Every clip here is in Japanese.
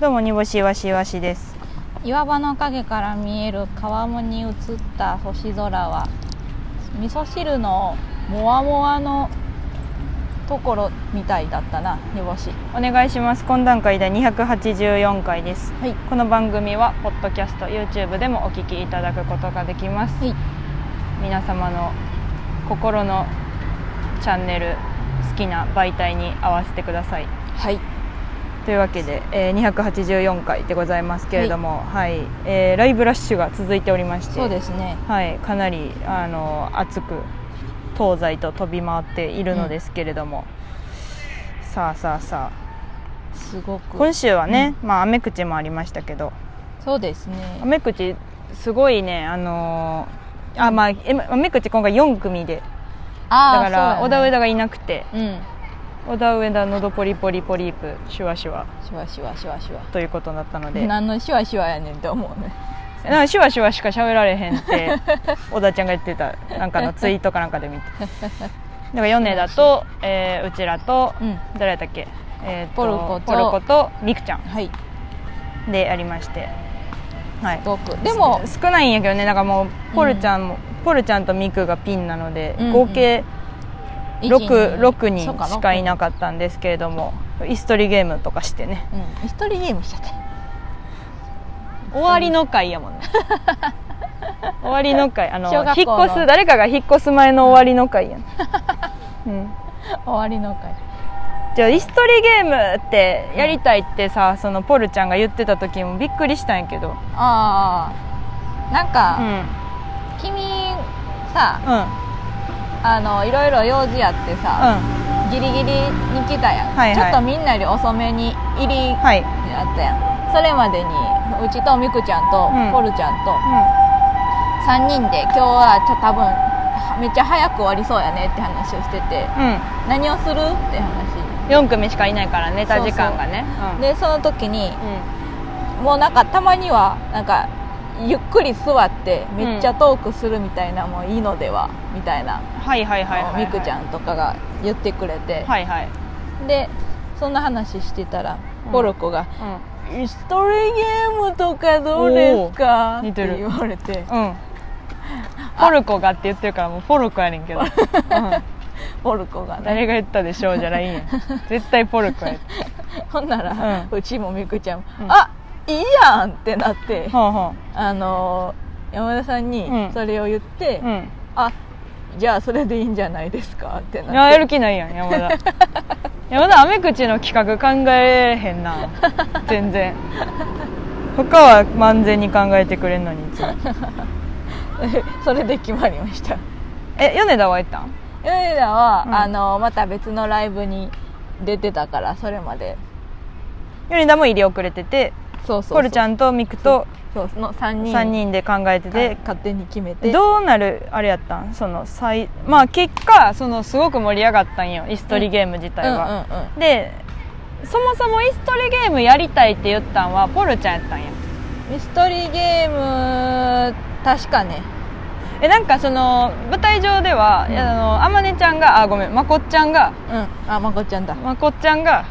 どうも煮干しわしわしです。岩場の影から見える川面に映った星空は、味噌汁のもわもわのところみたいだったな。煮干しお願いします。懇談会第284回です、はい、この番組はポッドキャスト YouTube でもお聞きいただくことができます、はい、皆様の心のチャンネル、好きな媒体に合わせてください。はい、というわけで、284回でございますけれども、はいはい、ライブラッシュが続いておりまして、そうですね、はい、かなり熱く東西と飛び回っているのですけれども、うん、さあすごく今週はね、うん、まあ雨口もありましたけど、そうですね、雨口すごいね、まあ雨口今回4組で、だから小田上田がいなくて、うん、小田上田のどポリポリポリープシュワシュワシュワシュワシュワシュワということだったので、何のシュワシュワやねんって思うね。なんかシュワシュワしか喋られへんって小田ちゃんが言ってた、なんかのツイートかなんかで見てなんか米田と、うちらと、うん、誰だっけ、ポルコとみくちゃん、はい、でありまして、はい、でも少ないんやけどね。なんかもうポルちゃんとみくがピンなので、うんうん、合計6人しかいなかったんですけれども、イス取りゲームとかしてね、うん、イス取りゲームしちゃった終わりの回やもんね終わりの回、引っ越す、誰かが引っ越す前の終わりの回やん、うんうん、終わりの回じゃあイス取りゲームってやりたいってさ、そのポルちゃんが言ってた時もびっくりしたんやけど、ああ、なんか、うん、君さ、うん、いろいろ用事やってさ、うん、ギリギリに来たやん、はいはい、ちょっとみんなより遅めに入りやったやん、はい、それまでにうちとみくちゃんとポルちゃんと3人で、今日はちょっと多分めっちゃ早く終わりそうやねって話をしてて、うん、何をするって話、4組しかいないからネタ時間がね、そうそう、うん、でその時に、うん、もうなんかたまにはなんかゆっくり座ってめっちゃトークするみたいな、うん、もういいのではみたいな、みくちゃんとかが言ってくれて、はいはい、でそんな話してたら、うん、ポルコが、うん、イス取りゲームとかどうですかって言われて、うん、ポルコがって言ってるからもうポルコやねんけど、うん、ポルコが、ね、誰が言ったでしょうじゃないんや絶対ポルコやってほんなら、うん、うちもみくちゃんも、うん、あっいいやんってなって、はあはあ、山田さんにそれを言って、うんうん、あ、じゃあそれでいいんじゃないですかってなって、やる気ないやん山田山田雨口の企画考えへんな全然他は万全に考えてくれんのにそれで決まりました。米田は行ったん？米田は、うん、また別のライブに出てたから、それまで米田も入り遅れてて、コルちゃんとミクとの3人で考えてて、勝手に決めてどうなるあれやったん、そのまあ結果そのすごく盛り上がったんよ、イス取りゲーム自体は、うんうんうん、でそもそもイス取りゲームやりたいって言ったんはポルちゃんやったんや。イス取りゲーム確かね、なんかその舞台上では、うん、あまねちゃんが、あ、ごめん、まこっちゃんが、うん、あ、まこっちゃんだ、まこっちゃんが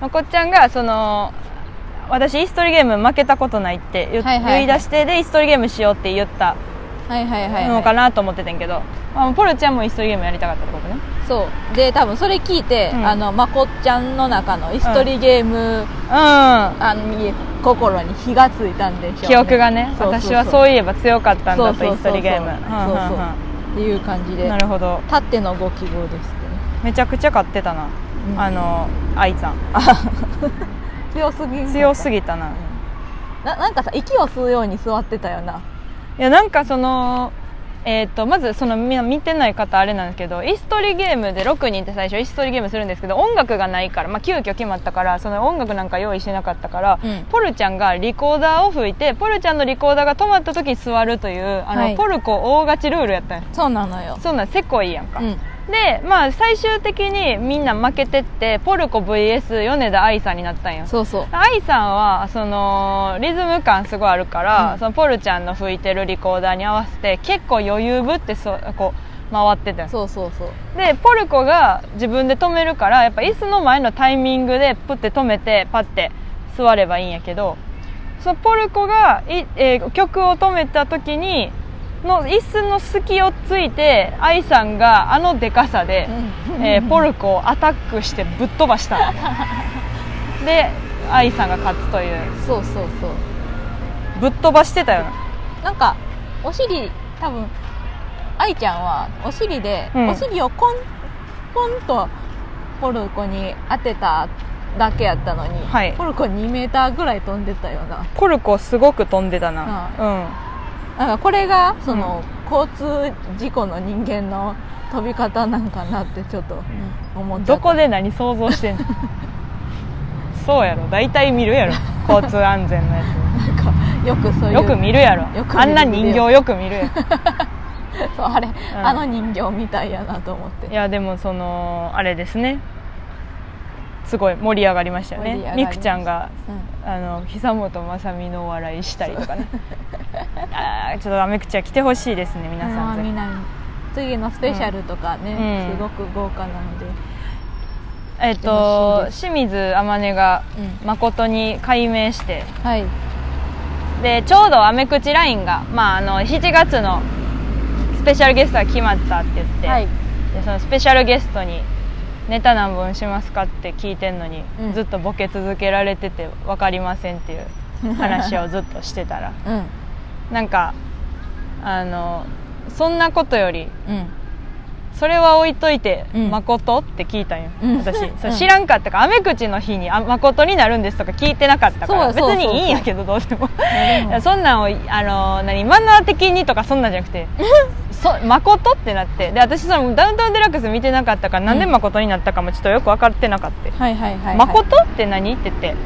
まこっちゃんがその私イス取りゲーム負けたことないって言い出して、でイス取りゲームしようって言ったのかなと思ってたんけど、まあ、ポルちゃんもイス取りゲームやりたかったってことね。そうで多分それ聞いて、うん、まこっちゃんの中のイス取りゲーム、うんうん、心に火がついたんでしょうね、記憶がね。そうそうそう、私はそういえば強かったんだと、イス取りゲームっていう感じで、なるほど、たってのご希望です、ね、めちゃくちゃ買ってたな、うん、愛さん強すぎたな、うん、なんかさ息を吸うように座ってたよな。いやなんかその、まずその見てない方あれなんですけど、イス取りゲームで6人って最初イス取りゲームするんですけど、音楽がないから、まあ、急遽決まったから、その音楽なんか用意しなかったから、うん、ポルちゃんがリコーダーを吹いて、ポルちゃんのリコーダーが止まった時に座るという、はい、ポルコ大勝ちルールやったんや。そうなのよ、そうなん、せこいやんか、うん、で、まあ、最終的にみんな負けてって、ポルコ vs 米田愛さんになったんよ。そうそう、愛さんはそのリズム感すごいあるから、うん、そのポルちゃんの吹いてるリコーダーに合わせて結構余裕ぶってこう回ってて、そうそうそう。でポルコが自分で止めるから、やっぱ椅子の前のタイミングでプッて止めてパッて座ればいいんやけど、そのポルコが曲を止めた時にの椅子の隙をついて愛さんがあのでかさで、ポルコをアタックしてぶっ飛ばしたで愛さんが勝つという。そうそうそう、ぶっ飛ばしてたよな。なんかお尻、多分愛ちゃんはお尻で、お尻をコンコンとポルコに当てただけやったのに、はい、ポルコ2メーターぐらい飛んでたような。ポルコすごく飛んでたな、うん、なんかこれがその、交通事故の人間の飛び方なんかなってちょっと思っちゃった。どこで何想像してんのそうやろ、大体見るやろ交通安全のやつなんかよくそういう、よく見るやろ、あんな人形よく見るやろそうあれ、あの人形みたいやなと思って。いやでもそのあれですね、すごい盛り上がりましたよね。みくちゃんが、久本雅美のお笑いしたりとかねあ、ちょっとアメクチャ来てほしいですね皆さん。みんな次のスペシャルとかね、すごく豪華なので、清水あまねが誠に改名して、はい、でちょうどアメクチラインが、7月のスペシャルゲストが決まったって言って、はい、でそのスペシャルゲストにネタ何本しますかって聞いてんのに、ずっとボケ続けられてて分かりませんっていう話をずっとしてたら、なんかそんなことより、それは置いといて誠って聞いたんよ、私それ知らんかったから。雨口の日に誠になるんですとか聞いてなかったから、別にいいんやけど、どうしてもそんなんをマナー的にとかそんなんじゃなくて誠ってなって、で私そのダウンタウンデラックス見てなかったから、なんで誠になったかもちょっとよく分かってなかった。誠って何って言っ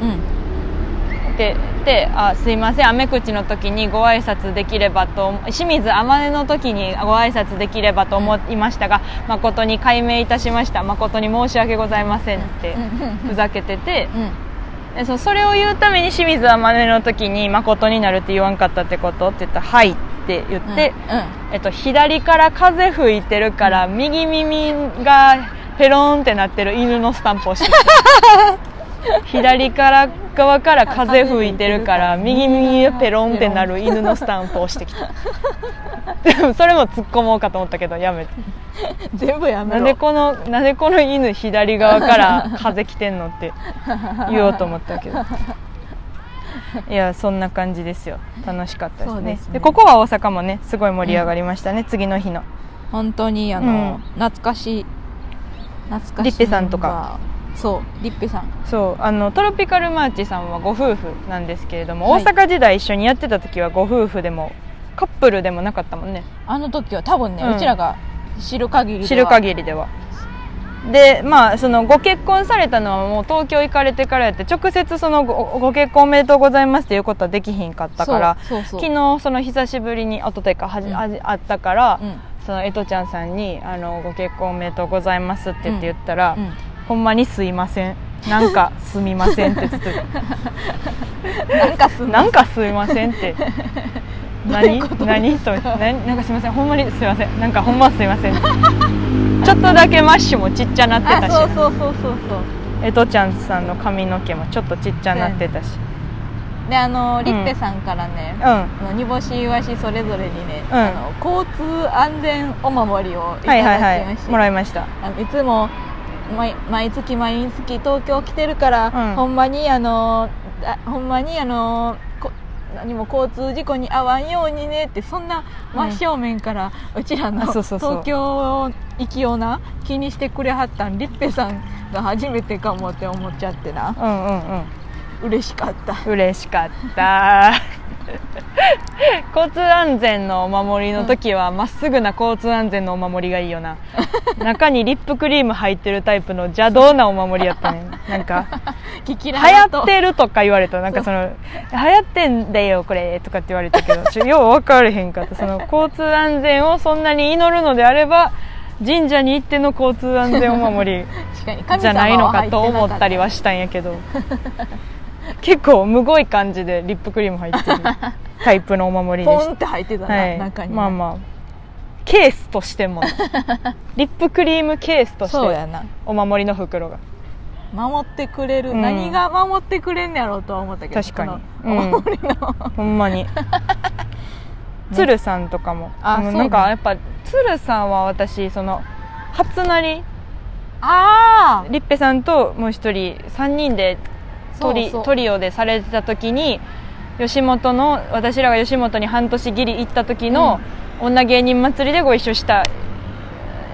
て、であ、すいません、雨口の時にご挨拶できればと、清水あまねの時にご挨拶できればと思いましたが、誠に改名いたしました、誠に申し訳ございませんってふざけてて、でそれを言うために清水あまねの時に誠になるって言わんかったってことって言ったら、はいって言って、左から風吹いてるから右耳がペロンってなってる犬のスタンプをして左から側から風吹いてるから右耳がペロンってなる犬のスタンプをしてきたでもそれも突っ込もうかと思ったけどやめて、全部やめろ。なんでこの犬左側から風来てんのって言おうと思ったけどいや、そんな感じですよ。楽しかったですね。でここは大阪もねすごい盛り上がりましたね、次の日の。本当に懐かしいリッペさんとか、そうリッペさん、そうトロピカルマーチさんはご夫婦なんですけれども、はい、大阪時代一緒にやってた時はご夫婦でもカップルでもなかったもんね、あの時は。多分ね、うちらが知る限りではで、そのご結婚されたのはもう東京行かれてからやって、直接その ご結婚おめでとうございますっていうことはできひんかったから、昨日その久しぶりに会ったから、そのえとちゃんさんにご結婚おめでとうございますって言ったら、ほんまにすいません、なんかすみませんってなんかすいませんって何となんかすいません、ほんまにすいません、なんかほんますいませんちょっとだけマッシュもちっちゃなってたし、そうえとちゃんさんの髪の毛もちょっとちっちゃなってたし、でリッペさんからね、煮干しイワシそれぞれにね、交通安全お守りをいただきましてもらいました。いつも毎月東京来てるから、ほんまに何も交通事故に遭わんようにねって、そんな真正面からうちらの東京行きをな気にしてくれはったん、リッペさんが初めてかもって思っちゃってな、嬉しかった交通安全のお守りの時はまっすぐな交通安全のお守りがいいよな中にリップクリーム入ってるタイプの邪道なお守りやったねなんか流行ってるとか言われた、なんかその流行ってんだよこれとかって言われたけどよう分かれへんかった。その交通安全をそんなに祈るのであれば、神社に行っての交通安全お守りじゃないのかと思ったりはしたんやけど結構むごい感じでリップクリーム入ってるタイプのお守りでした。ポンって入ってたな、中に。まあまあケースとしてもリップクリームケースとしてお守りの袋が守ってくれる、うん、何が守ってくれんやろうとは思ったけど、確かに、うん、お守りのほんまに鶴さんとかも、あのなんかやっぱ鶴さんは私その初なり、あリッペさんともう一人3人でトリオでされてた時に、吉本の私らが吉本に半年ぎり行った時の女芸人祭りでご一緒した、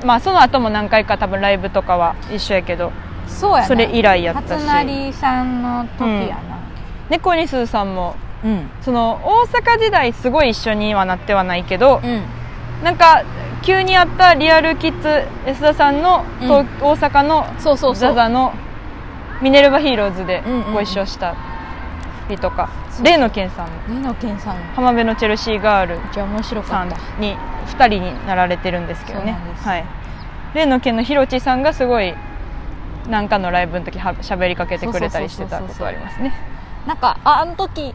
うん、まあその後も何回か多分ライブとかは一緒やけど、 そうやそれ以来やったし、初成さんの時やな、うん、猫にすーさんも、うん、その大阪時代すごい一緒にはなってはないけど、うん、なんか急にあったリアルキッズ安田さんの、うん、大阪のザザのミネルバヒーローズでご一緒したりとか、例の健さんの浜辺のチェルシーガールさんに2人になられてるんですけどね、はい、例の健のひろちさんがすごい何かのライブの時しゃべりかけてくれたりしてたことありますね。なんかあの時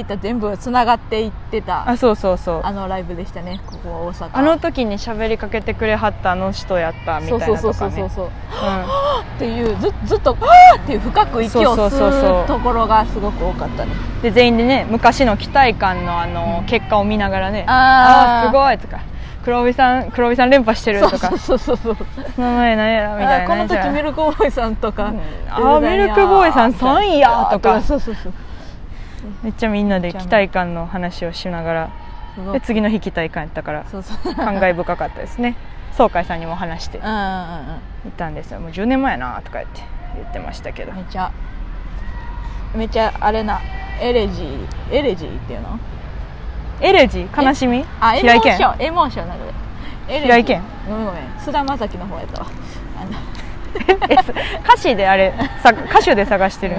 って全部つながっていってた、あそうそうそう、あのライブでしたね、ここは大阪、あの時にしゃべりかけてくれはったあの人やったみたいなとかね、そうっていう、ずっと「っていう深く息を吸うところがすごく多かったね。で全員でね、昔の期待感のあの結果を見ながらね、うん、ああすごいとか、黒帯さん連覇してるとか、そう名前何やらみたいな、この時ミルクボーイさんとか、うん、あミルクボーイさん3位やとか、そうめっちゃみんなで期待感の話をしながら、で次の日期待感やったから、そう感慨深かったですね。爽快さんにも話していたんですよ、もう10年前やなとか言ってましたけど、めちゃあれな、エレジーっていうの、エレジー悲しみ、あ平井堅エモーションなので平井堅、ごめん菅田将暉の方やったわ歌手であれ歌手で探してる